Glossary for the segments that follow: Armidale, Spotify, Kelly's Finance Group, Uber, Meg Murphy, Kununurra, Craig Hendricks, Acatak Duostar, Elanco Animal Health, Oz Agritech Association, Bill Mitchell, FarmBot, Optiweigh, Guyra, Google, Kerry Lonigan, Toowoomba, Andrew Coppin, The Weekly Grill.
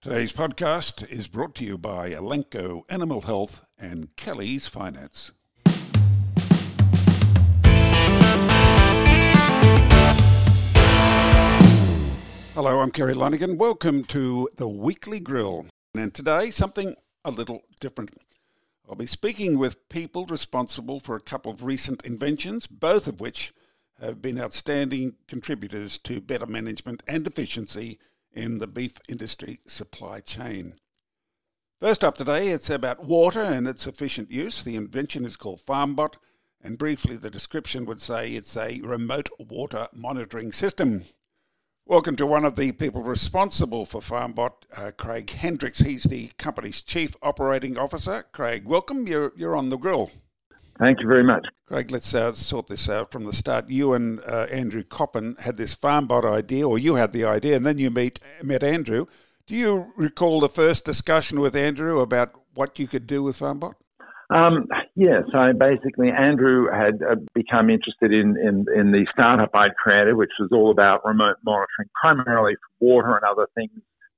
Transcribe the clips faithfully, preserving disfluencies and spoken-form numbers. Today's podcast is brought to you by Elanco Animal Health and Kelly's Finance. Hello, I'm Kerry Lonigan. Welcome to The Weekly Grill. And today, something a little different. I'll be speaking with people responsible for a couple of recent inventions, both of which have been outstanding contributors to better management and efficiency in the beef industry supply chain. First up today, it's about water and its efficient use. The invention is called FarmBot, and briefly the description would say it's a remote water monitoring system. Welcome to one of the people responsible for FarmBot, uh, Craig Hendricks. He's the company's Chief Operating Officer. Craig, welcome. You're, you're on the grill. Thank you very much. Craig, let's uh, sort this out from the start. You and uh, Andrew Coppin had this FarmBot idea, or you had the idea, and then you meet, met Andrew. Do you recall the first discussion with Andrew about what you could do with FarmBot? Um, yeah, so basically Andrew had uh, become interested in, in, in the startup I'd created, which was all about remote monitoring, primarily for water and other things,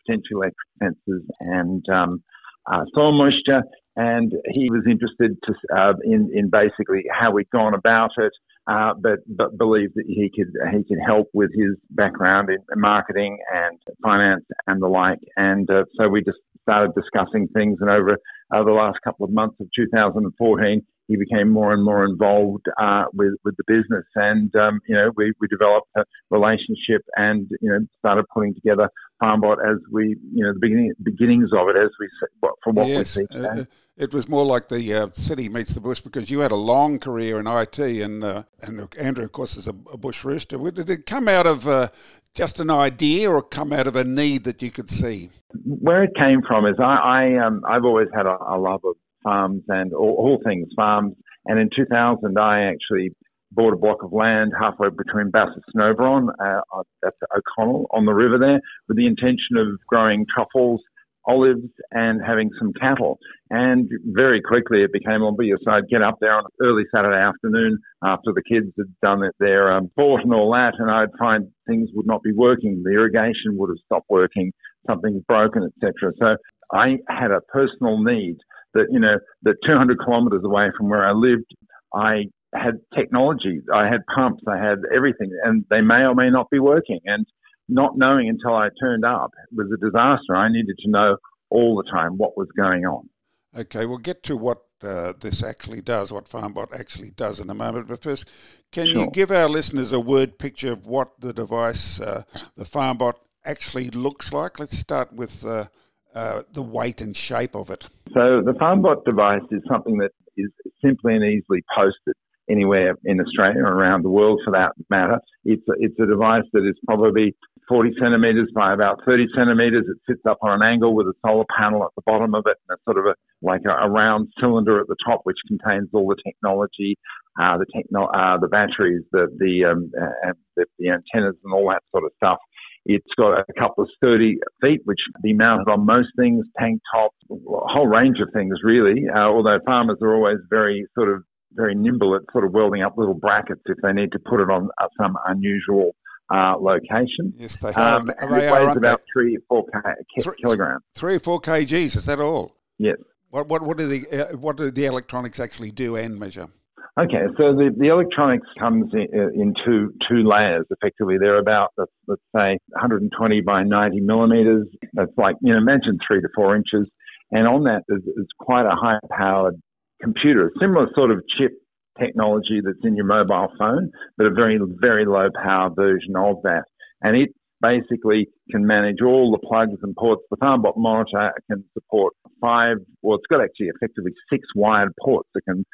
potential electric sensors and um, uh, soil moisture. And he was interested to, uh, in, in basically how we'd gone about it, uh, but, but believed that he could he could help with his background in marketing and finance and the like. And uh, so we just started discussing things. And over uh, the last couple of months of two thousand fourteen, he became more and more involved uh, with with the business. And um, you know, we, we developed a relationship, and you know, started putting together FarmBot as we, you know, the beginning beginnings of it as we from what yes. we see today. Uh, It was more like the uh, city meets the bush, because you had a long career in I T, and uh, and Andrew, of course, is a, a bush rooster. Did it come out of uh, just an idea, or come out of a need that you could see? Where it came from is I, I um, I've always had a, a love of farms and all, all things farms. And in two thousand, I actually bought a block of land halfway between Bass and Snowbron, uh, that's O'Connell on the river there, with the intention of growing truffles, olives, and having some cattle. And very quickly it became obvious I'd get up there on an early Saturday afternoon after the kids had done it, their um, sport and all that, and I'd find things would not be working. The irrigation would have stopped working, something's broken, et cetera. So I had a personal need that, you know, that two hundred kilometres away from where I lived, I had technology, I had pumps, I had everything, and they may or may not be working. And not knowing until I turned up was a disaster. I needed to know all the time what was going on. Okay, we'll get to what uh, this actually does, what FarmBot actually does in a moment. But first, can sure. you give our listeners a word picture of what the device, uh, the FarmBot, actually looks like? Let's start with uh, uh, the weight and shape of it. So the FarmBot device is something that is simply and easily posted anywhere in Australia or around the world, for that matter. It's a, it's a device that is probably forty centimetres by about thirty centimetres. It sits up on an angle with a solar panel at the bottom of it, and it's sort of a, like a, a round cylinder at the top, which contains all the technology, uh, the techno, uh, the batteries, the the, um, uh, the the antennas, and all that sort of stuff. It's got a couple of sturdy feet, which can be mounted on most things, tank tops, a whole range of things, really. Uh, although farmers are always very sort of very nimble at sort of welding up little brackets if they need to put it on some unusual uh, location. Yes, they have. Um, and they it weighs are about three or four k- three, kilograms. Three or four kgs. Is that all? Yes. What what what do the uh, what do the electronics actually do and measure? Okay, so the, the electronics comes in, in two two layers. Effectively, they're about let's, let's say one hundred twenty by ninety millimeters. That's like, you know, imagine three to four inches, and on that is, is quite a high powered computer, similar sort of chip technology that's in your mobile phone, but a very, very low power version of that. And it basically can manage all the plugs and ports. The FarmBot monitor can support five, well, it's got actually effectively six wired ports that can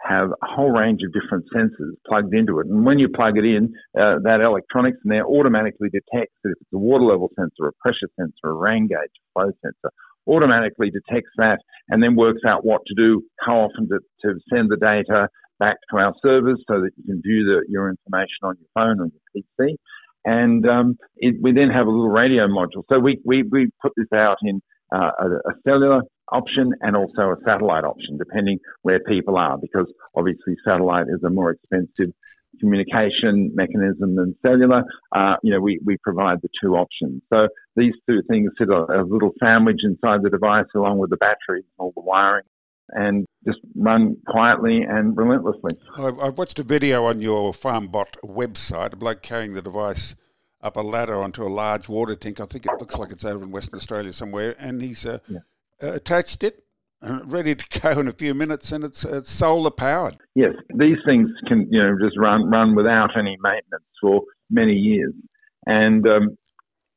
have a whole range of different sensors plugged into it. And when you plug it in, uh, that electronics in there automatically detects that if it's a water level sensor, a pressure sensor, a rain gauge, a flow sensor, automatically detects that and then works out what to do, how often to, to send the data back to our servers so that you can view the, your information on your phone or your P C. And um, it, we then have a little radio module. So we, we, we put this out in uh, a, a cellular option and also a satellite option, depending where people are, because obviously satellite is a more expensive communication mechanism and cellular, uh, you know, we, we provide the two options. So these two things sit a, a little sandwich inside the device along with the battery, all the wiring, and just run quietly and relentlessly. I watched a video on your FarmBot website, a bloke carrying the device up a ladder onto a large water tank. I think it looks like it's over in Western Australia somewhere, and he's uh, yeah. uh, attached it, ready to go in a few minutes, and it's, it's solar powered. Yes, these things can, you know, just run run without any maintenance for many years, and um,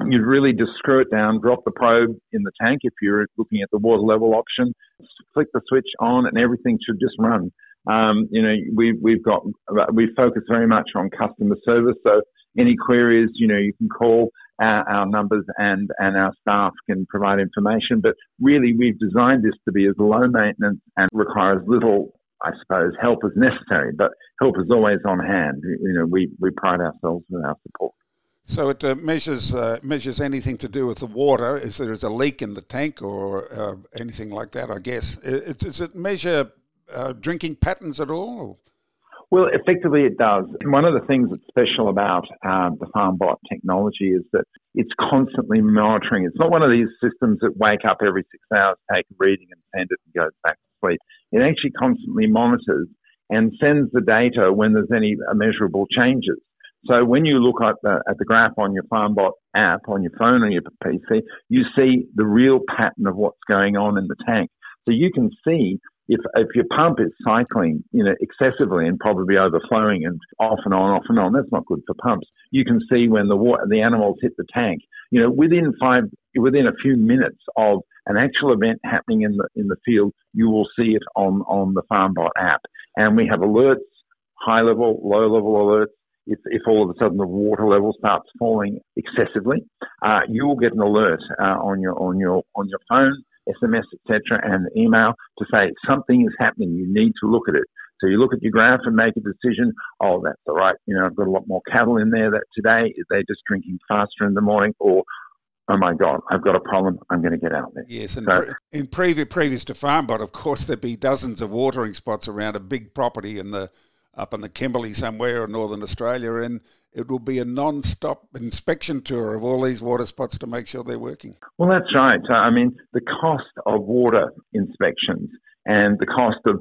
you'd really just screw it down, drop the probe in the tank if you're looking at the water level option, flick the switch on, and everything should just run. Um, you know, we we've got we focus very much on customer service, so any queries, you know, you can call our, our numbers and, and our staff can provide information. But really, we've designed this to be as low maintenance and requires little, I suppose, help as necessary. But help is always on hand. You know, we, we pride ourselves with our support. So it uh, measures uh, measures anything to do with the water, if there is a leak in the tank or uh, anything like that, I guess. It, does it measure uh, drinking patterns at all? Or? Well, effectively it does. One of the things that's special about uh, the FarmBot technology is that it's constantly monitoring. It's not one of these systems that wake up every six hours, take a reading and send it and goes back to sleep. It actually constantly monitors and sends the data when there's any measurable changes. So when you look at the, at the graph on your FarmBot app, on your phone or your P C, you see the real pattern of what's going on in the tank. So you can see If if your pump is cycling, you know, excessively and probably overflowing and off and on, off and on, that's not good for pumps. You can see when the water, the animals hit the tank, you know, within five, within a few minutes of an actual event happening in the in the field, you will see it on on the FarmBot app. And we have alerts, high level, low level alerts. If, if all of a sudden the water level starts falling excessively, uh, you will get an alert uh, on your on your on your phone, S M S, et cetera, and email to say something is happening. You need to look at it. So you look at your graph and make a decision. Oh, that's all right. You know, I've got a lot more cattle in there that today. They're just drinking faster in the morning, or oh my God, I've got a problem. I'm going to get out there. Yes, and so, pre- in previous previous to FarmBot, of course, there'd be dozens of watering spots around a big property in the up in the Kimberley somewhere in Northern Australia, and it will be a non-stop inspection tour of all these water spots to make sure they're working. Well, that's right. I mean, the cost of water inspections and the cost of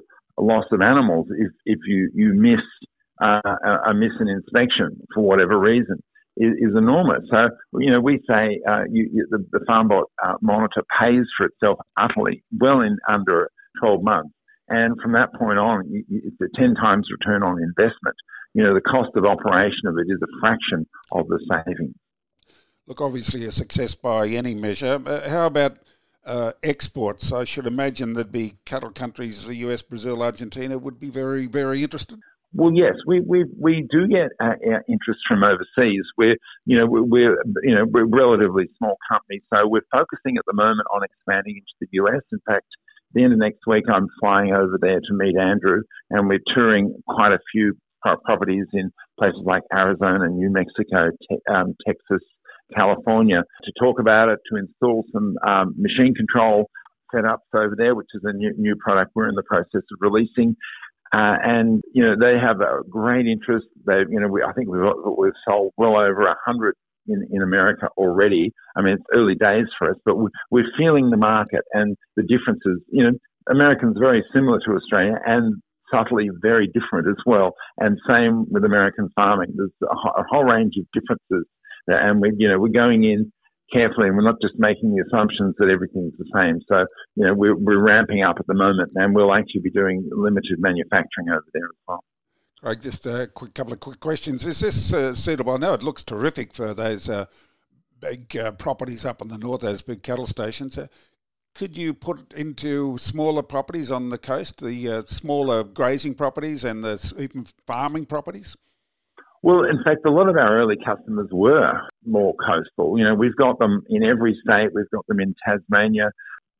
loss of animals if, if you, you miss uh, a miss an inspection for whatever reason is, is enormous. So, you know, we say uh, you, you, the, the FarmBot uh, monitor pays for itself utterly, well in under twelve months. And from that point on, it's a ten times return on investment. You know, the cost of operation of it is a fraction of the saving. Look, obviously a success by any measure. Uh, how about uh, exports? I should imagine there'd be cattle countries, the U S, Brazil, Argentina, would be very, very interested. Well, yes, we we we do get our, our interest from overseas. We're you know we're, we're you know we're a relatively small company, so we're focusing at the moment on expanding into the U S. In fact, at the end of next week, I'm flying over there to meet Andrew, and we're touring quite a few properties in places like Arizona, New Mexico, te- um, Texas, California, to talk about it, to install some um, machine control setups over there, which is a new, new product we're in the process of releasing. Uh, and, you know, they have a great interest. They, you know, we, I think we've, we've sold well over one hundred In, in America already. I mean, it's early days for us, but we're, we're feeling the market and the differences. You know, Americans are very similar to Australia and subtly very different as well. And same with American farming. There's a, a whole range of differences there, and we, you know, we're going in carefully, and we're not just making the assumptions that everything's the same. So, you know, we're, we're ramping up at the moment, and we'll actually be doing limited manufacturing over there as well. Craig, just a quick couple of quick questions. Is this uh, suitable? I know it looks terrific for those uh, big uh, properties up in the north, those big cattle stations. Uh, could you put it into smaller properties on the coast, the uh, smaller grazing properties and the even farming properties? Well, in fact, a lot of our early customers were more coastal. You know, we've got them in every state. We've got them in Tasmania.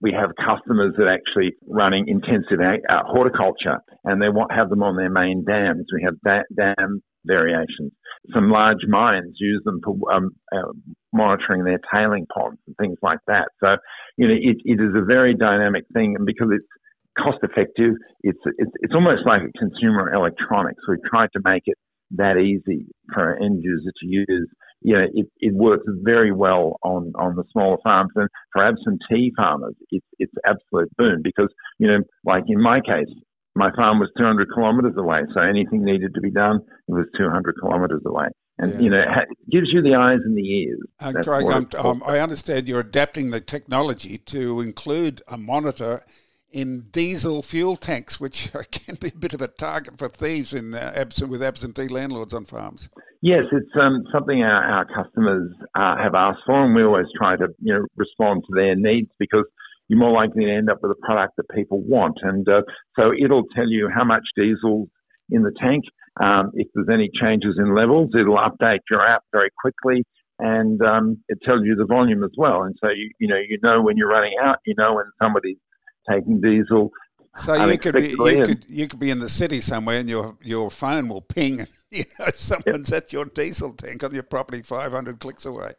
We have customers that are actually running intensive uh, horticulture, and they want, have them on their main dams. We have da- dam variations. Some large mines use them for um, uh, monitoring their tailing ponds and things like that. So, you know, it, it is a very dynamic thing, and because it's cost effective, it's, it's it's almost like a consumer electronics. We've tried to make it that easy for an end user to use. You know, it, it works very well on, on the smaller farms. And for absentee farmers, it's it's absolute boon because, you know, like in my case, my farm was two hundred kilometres away, so anything needed to be done, it was two hundred kilometres away. And, yeah. you know, it gives you the eyes and the ears. Uh, Craig, I'm, um, I understand you're adapting the technology to include a monitor in diesel fuel tanks, which can be a bit of a target for thieves in uh, absent with absentee landlords on farms. Yes, it's um, something our, our customers uh, have asked for, and we always try to you know respond to their needs because you're more likely to end up with a product that people want. And uh, so it'll tell you how much diesel in the tank. Um, if there's any changes in levels, it'll update your app very quickly, and um, it tells you the volume as well. And so you you know you know when you're running out, you know when somebody's taking diesel. So you could be you could you could be in the city somewhere, and your your phone will ping, and you know someone's yep. at your diesel tank on your property, five hundred clicks away.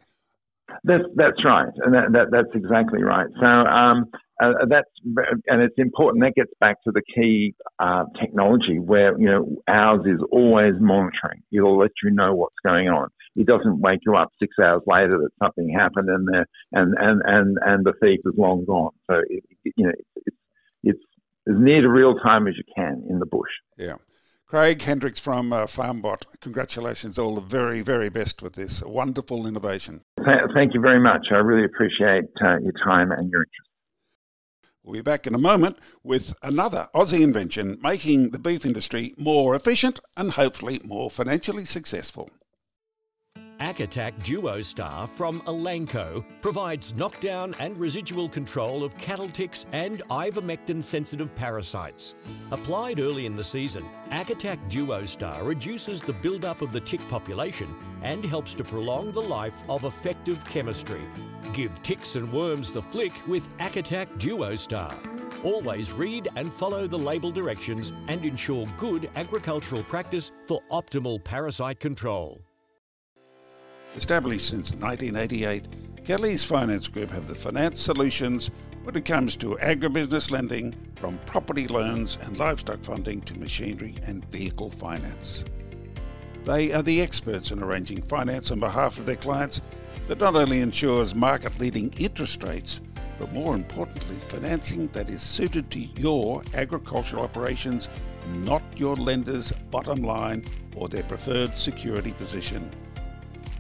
That's that's right, and that, that that's exactly right. So um, uh, that's and it's important. That gets back to the key uh, technology, where you know ours is always monitoring. It'll let you know what's going on. It doesn't wake you up six hours later that something happened and the and, and, and, and the thief is long gone. So it, you know it's it's as near to real time as you can in the bush. Yeah. Craig Hendricks from uh, FarmBot, congratulations, all the very, very best with this wonderful innovation. Th- thank you very much. I really appreciate uh, your time and your interest. We'll be back in a moment with another Aussie invention making the beef industry more efficient and hopefully more financially successful. Acatak Duostar from Elanco provides knockdown and residual control of cattle ticks and ivermectin-sensitive parasites. Applied early in the season, Acatak Duostar reduces the build-up of the tick population and helps to prolong the life of effective chemistry. Give ticks and worms the flick with Acatak Duostar. Always read and follow the label directions and ensure good agricultural practice for optimal parasite control. Established since nineteen eighty-eight, Kelly's Finance Group have the finance solutions when it comes to agribusiness lending, from property loans and livestock funding to machinery and vehicle finance. They are the experts in arranging finance on behalf of their clients that not only ensures market-leading interest rates, but more importantly, financing that is suited to your agricultural operations, not your lender's bottom line or their preferred security position.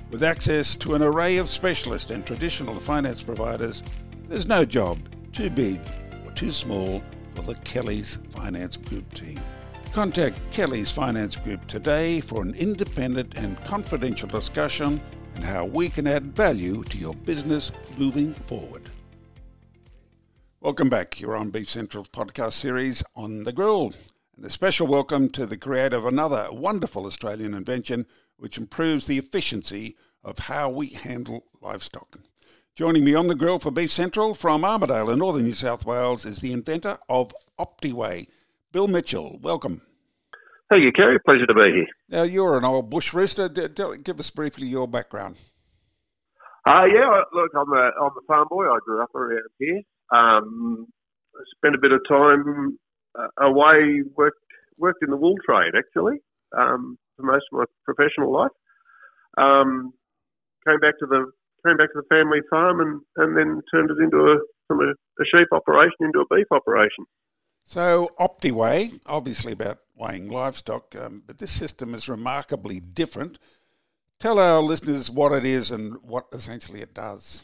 With access to an array of specialist and traditional finance providers, there's no job too big or too small for the Kelly's Finance Group team. Contact Kelly's Finance Group today for an independent and confidential discussion on how we can add value to your business moving forward. Welcome back. You're on Beef Central's podcast series On the Grill. And a special welcome to the creator of another wonderful Australian invention, which improves the efficiency of how we handle livestock. Joining me on the grill for Beef Central from Armidale in northern New South Wales is the inventor of Optiweigh, Bill Mitchell. Welcome. Thank you, Kerry. Pleasure to be here. Now, you're an old bush rooster. D- d- give us briefly your background. Uh, yeah, look, I'm a, I'm a farm boy. I grew up around here. Um, spent a bit of time away, worked, worked in the wool trade, actually. Um, for most of my professional life, um, came back to the came back to the family farm and, and then turned it into a from a, a sheep operation into a beef operation. So Optiweigh, obviously about weighing livestock, um, but this system is remarkably different. Tell our listeners what it is and what essentially it does.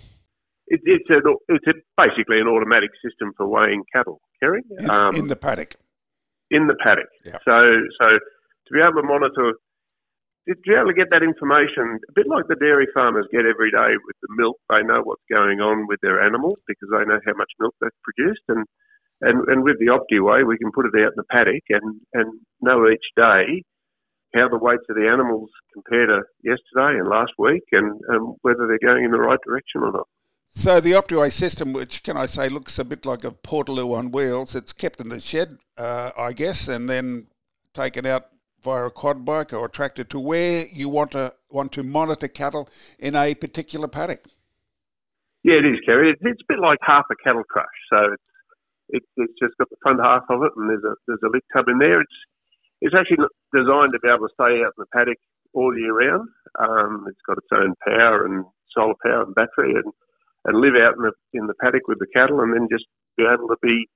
It, it's a, it's a, basically an automatic system for weighing cattle, Kerry. In, um, in the paddock. In the paddock. Yeah. So so. To be able to monitor, to be able to get that information, a bit like the dairy farmers get every day with the milk, they know what's going on with their animals because they know how much milk they've produced. And, and, and with the Optiweigh, we can put it out in the paddock and, and know each day how the weights of the animals compare to yesterday and last week and, and whether they're going in the right direction or not. So the Optiweigh system, which can I say looks a bit like a Portaloo on wheels, it's kept in the shed, uh, I guess, and then taken out via a quad bike or a tractor to where you want to want to monitor cattle in a particular paddock. Yeah, it is, Kerry. It's, it's a bit like half a cattle crush. So it's, it's it's just got the front half of it, and there's a there's a lick tub in there. It's It's actually designed to be able to stay out in the paddock all year round. Um, it's got its own power and solar power and battery, and, and live out in the in the paddock with the cattle, and then just be able to be,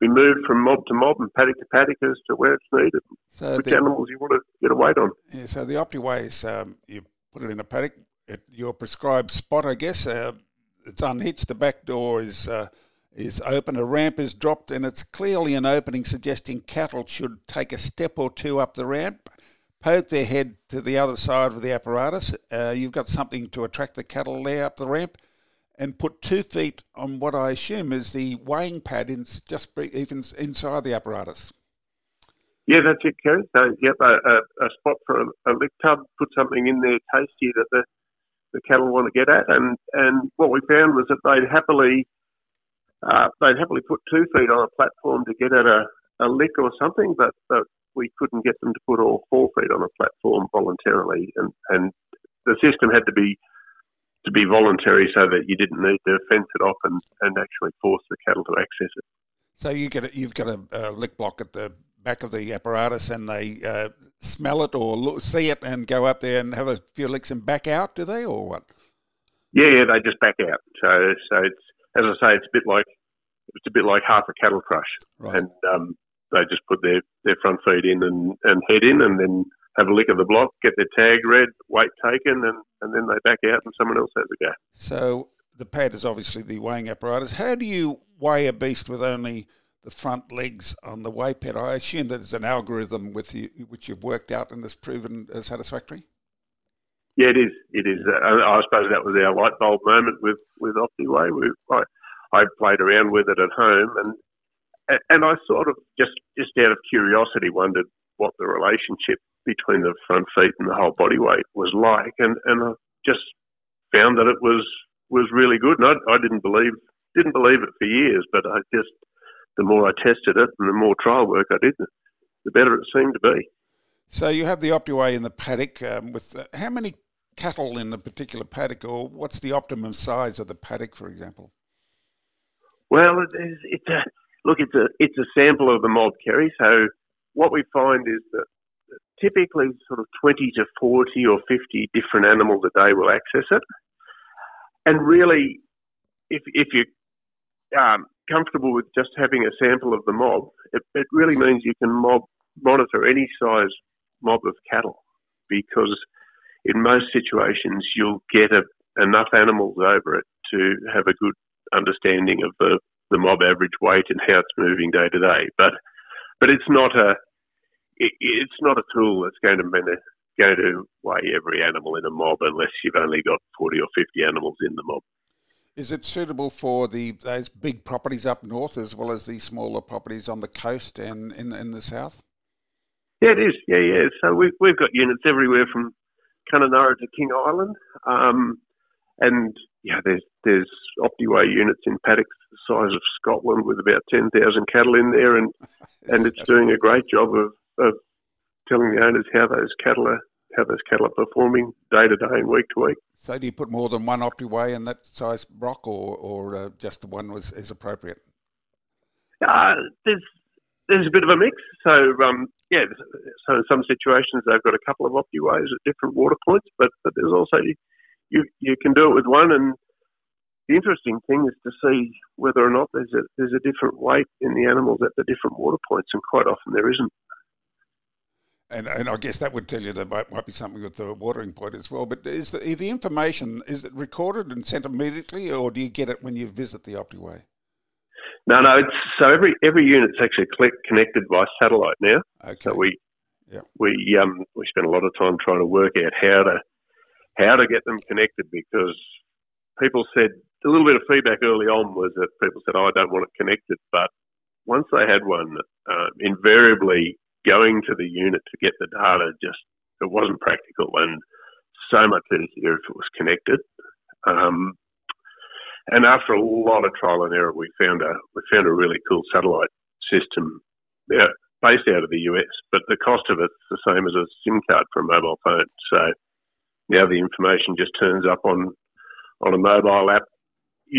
be moved from mob to mob and paddock to paddock as to where it's needed, so which the, animals you want to get a weight on. Yeah, so the Optiweigh is, um, you put it in a paddock at your prescribed spot, I guess. Uh, it's unhitched, the back door is... Uh, is open, a ramp is dropped, and it's clearly an opening suggesting cattle should take a step or two up the ramp, poke their head to the other side of the apparatus. Uh, you've got something to attract the cattle there up the ramp, and put two feet on what I assume is the weighing pad in just even inside the apparatus. Yeah, that's it, Kerry. So, yep, a, a, a spot for a, a lick tub, put something in there tasty that the, the cattle want to get at, and, and what we found was that they'd happily... Uh, they'd happily put two feet on a platform to get at a, a lick or something, but, but we couldn't get them to put all four feet on a platform voluntarily. And, and the system had to be to be voluntary so that you didn't need to fence it off and, and actually force the cattle to access it. So you get a, you've got a, a lick block at the back of the apparatus, and they uh, smell it or look, see it and go up there and have a few licks and back out, do they, or what? Yeah, yeah they just back out. So, so it's... As I say, it's a bit like it's a bit like half a cattle crush, right. and um, they just put their, their front feet in and, and head in, and then have a lick of the block, get their tag read, weight taken, and, and then they back out, and someone else has a go. So the pad is obviously the weighing apparatus. How do you weigh a beast with only the front legs on the weigh pad? I assume that there's an algorithm with you, which you've worked out and has proven satisfactory. Yeah, it is. It is. Uh, I suppose that was our light bulb moment with with Optiweigh. We, I, I played around with it at home, and and I sort of just, just out of curiosity wondered what the relationship between the front feet and the whole body weight was like, and, and I just found that it was was really good, and I, I didn't believe didn't believe it for years, but I just the more I tested it and the more trial work I did, the better it seemed to be. So you have the Optiweigh in the paddock um, with uh, how many cattle in a particular paddock, or what's the optimum size of the paddock, for example? Well, it is, it's a, look, it's a it's a sample of the mob, Kerry. So what we find is that typically sort of twenty to forty or fifty different animals a day will access it. And really, if if you're um, comfortable with just having a sample of the mob, it, it really means you can mob monitor any size mob of cattle, because in most situations, you'll get a, enough animals over it to have a good understanding of the, the mob average weight and how it's moving day to day. But but it's not a it, it's not a tool that's going to going to weigh every animal in a mob unless you've only got forty or fifty animals in the mob. Is it suitable for the those big properties up north as well as the smaller properties on the coast and in in the south? Yeah, it is. Yeah, yeah. So we've we've got units everywhere from Kununurra to King Island, um, and yeah, there's there's Optiweigh units in paddocks the size of Scotland with about ten thousand cattle in there, and and it's doing a great job of, of telling the owners how those cattle are how those cattle are performing day to day and week to week. So, do you put more than one Optiweigh in that size block, or or uh, just the one was is appropriate? Uh, there's there's a bit of a mix. So. Um, Yeah, so in some situations they've got a couple of Optiweighs at different water points, but, but there's also, you you can do it with one, and the interesting thing is to see whether or not there's a, there's a different weight in the animals at the different water points, and quite often there isn't. And and I guess that would tell you there might, might be something with the watering point as well, but is the, the information, is it recorded and sent immediately, or do you get it when you visit the Optiweigh? No, no. It's, so every every unit's actually connected by satellite now. Okay. So we yeah. we um we spend a lot of time trying to work out how to how to get them connected, because people said a little bit of feedback early on was that people said, "Oh, I don't want it connected," but once they had one, uh, invariably going to the unit to get the data just it wasn't practical, and so much easier if it was connected. Um, And after a lot of trial and error, we found a we found a really cool satellite system based out of the U S. But the cost of it's the same as a SIM card for a mobile phone. So now the information just turns up on on a mobile app,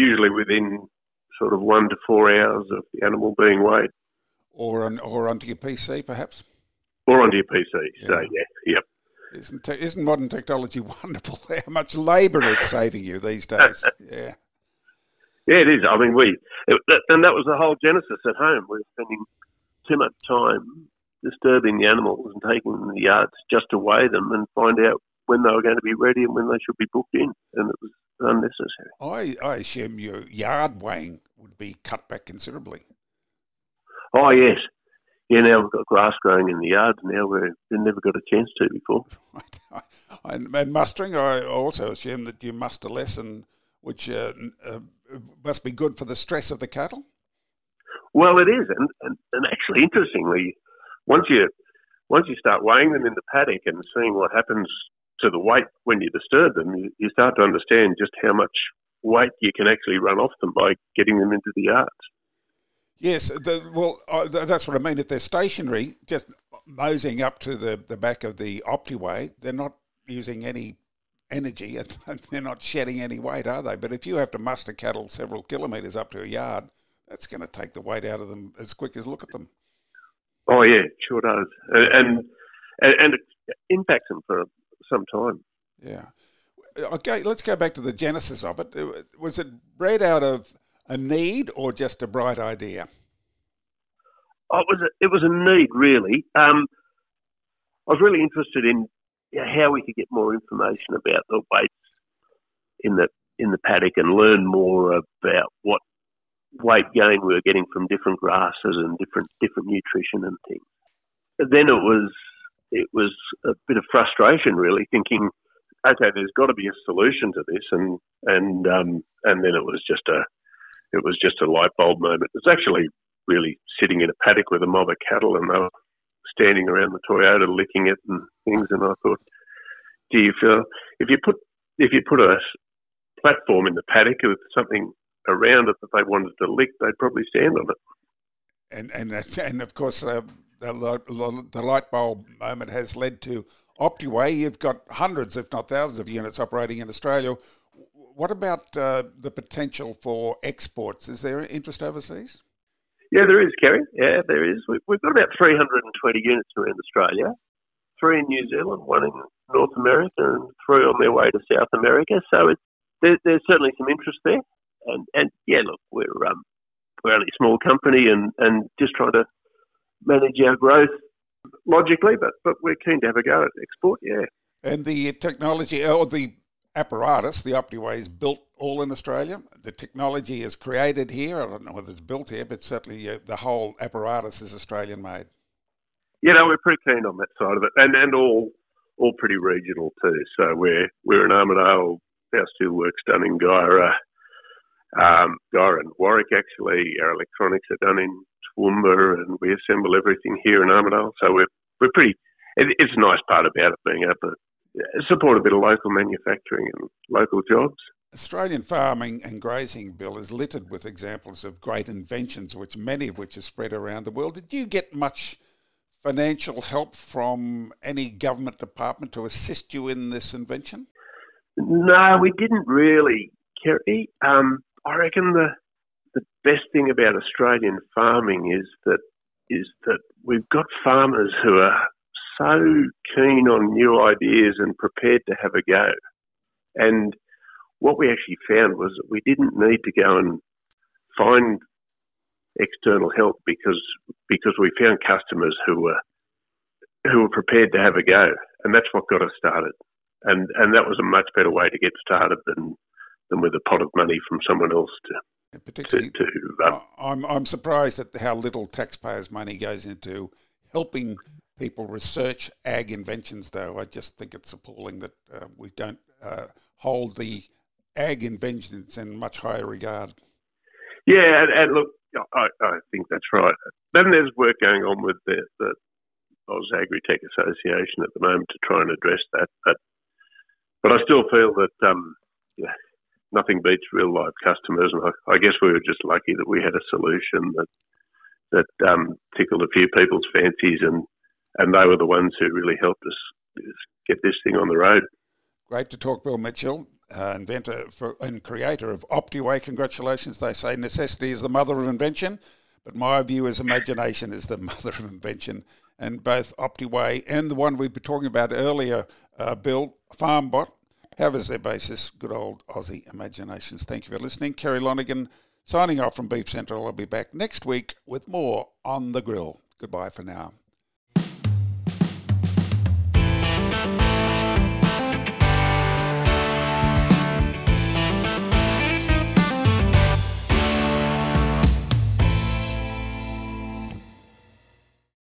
usually within sort of one to four hours of the animal being weighed, or on or onto your P C perhaps. or onto your P C. Yeah. So, yeah, yep. Isn't, te- isn't modern technology wonderful? How much labour it's saving you these days. Yeah. Yeah, it is. I mean, we, it, and that was the whole genesis at home. We were spending too much time disturbing the animals and taking them to the yards just to weigh them and find out when they were going to be ready and when they should be booked in. And it was unnecessary. I, I assume your yard weighing would be cut back considerably. Oh, yes. Yeah, now we've got grass growing in the yards now where we never got a chance to before. Right. And, and mustering, I also assume that you muster less, and which uh, uh, must be good for the stress of the cattle? Well, it is. And, and, and actually, interestingly, once you once you start weighing them in the paddock and seeing what happens to the weight when you disturb them, you, you start to understand just how much weight you can actually run off them by getting them into the yards. Yes, the, well, uh, that's what I mean. If they're stationary, just moseying up to the, the back of the Optiweigh, they're not using any energy and they're not shedding any weight, are they? But if you have to muster cattle several kilometres up to a yard, that's going to take the weight out of them as quick as look at them. Oh, yeah, sure does. And, and, and it impacts them for some time. Yeah. Okay, let's go back to the genesis of it. Was it bred out of a need or just a bright idea? Oh, it was a, it was a need, really. Um, I was really interested in how we could get more information about the weights in the in the paddock and learn more about what weight gain we were getting from different grasses and different different nutrition and things. But then it was it was a bit of frustration, really, thinking, okay, there's got to be a solution to this, and and um, and then it was just a It was just a light bulb moment. It was actually really sitting in a paddock with a mob of cattle and they were standing around the Toyota licking it and things. And I thought, do you feel if you put if you put a platform in the paddock with something around it that they wanted to lick, they'd probably stand on it. And and that's, and of course, uh, the, the light bulb moment has led to Optiweigh. You've got hundreds, if not thousands, of units operating in Australia. What about uh, the potential for exports? Is there interest overseas? Yeah, there is, Kerry. Yeah, there is. We've, we've got about three hundred twenty units around Australia, three in New Zealand, one in North America, and three on their way to South America. So it's, there, there's certainly some interest there. And, and yeah, look, we're um, we're only a small company and, and just trying to manage our growth logically, but, but we're keen to have a go at export, yeah. And the technology or the apparatus, the Optiweigh, is built all in Australia. The technology is created here. I don't know whether it's built here, but certainly uh, the whole apparatus is Australian made. You know, we're pretty keen on that side of it, and and all all pretty regional too. So we're we're in Armidale. Our steelwork's done in Guyra, um, Guyra and Warwick actually. Our electronics are done in Toowoomba, and we assemble everything here in Armidale. So we're we're pretty. It, it's a nice part about it being able to support a bit of local manufacturing and local jobs. Australian farming and grazing, Bill, is littered with examples of great inventions, which many of which are spread around the world. Did you get much financial help from any government department to assist you in this invention? No, we didn't really, Kerry. Um, I reckon the the best thing about Australian farming is that is that we've got farmers who are so keen on new ideas and prepared to have a go. And what we actually found was that we didn't need to go and find external help because because we found customers who were who were prepared to have a go. And that's what got us started. And and that was a much better way to get started than than with a pot of money from someone else to yeah, particularly to, to um, I'm I'm surprised at how little taxpayers' money goes into helping people research ag inventions, though. I just think it's appalling that uh, we don't uh, hold the ag inventions in much higher regard. Yeah, and, and look, I, I think that's right. Then there's work going on with the, the Oz Agritech Association at the moment to try and address that. But but I still feel that um, yeah, nothing beats real life customers, and I, I guess we were just lucky that we had a solution that that um, tickled a few people's fancies and. And they were the ones who really helped us get this thing on the road. Great to talk, Bill Mitchell, uh, inventor for, and creator of Optiweigh. Congratulations. They say necessity is the mother of invention, but my view is imagination is the mother of invention. and both Optiweigh and the one we were talking about earlier, uh, Bill, FarmBot, have as their basis good old Aussie imaginations. Thank you for listening. Kerry Lonergan signing off from Beef Central. I'll be back next week with more On the Grill. Goodbye for now.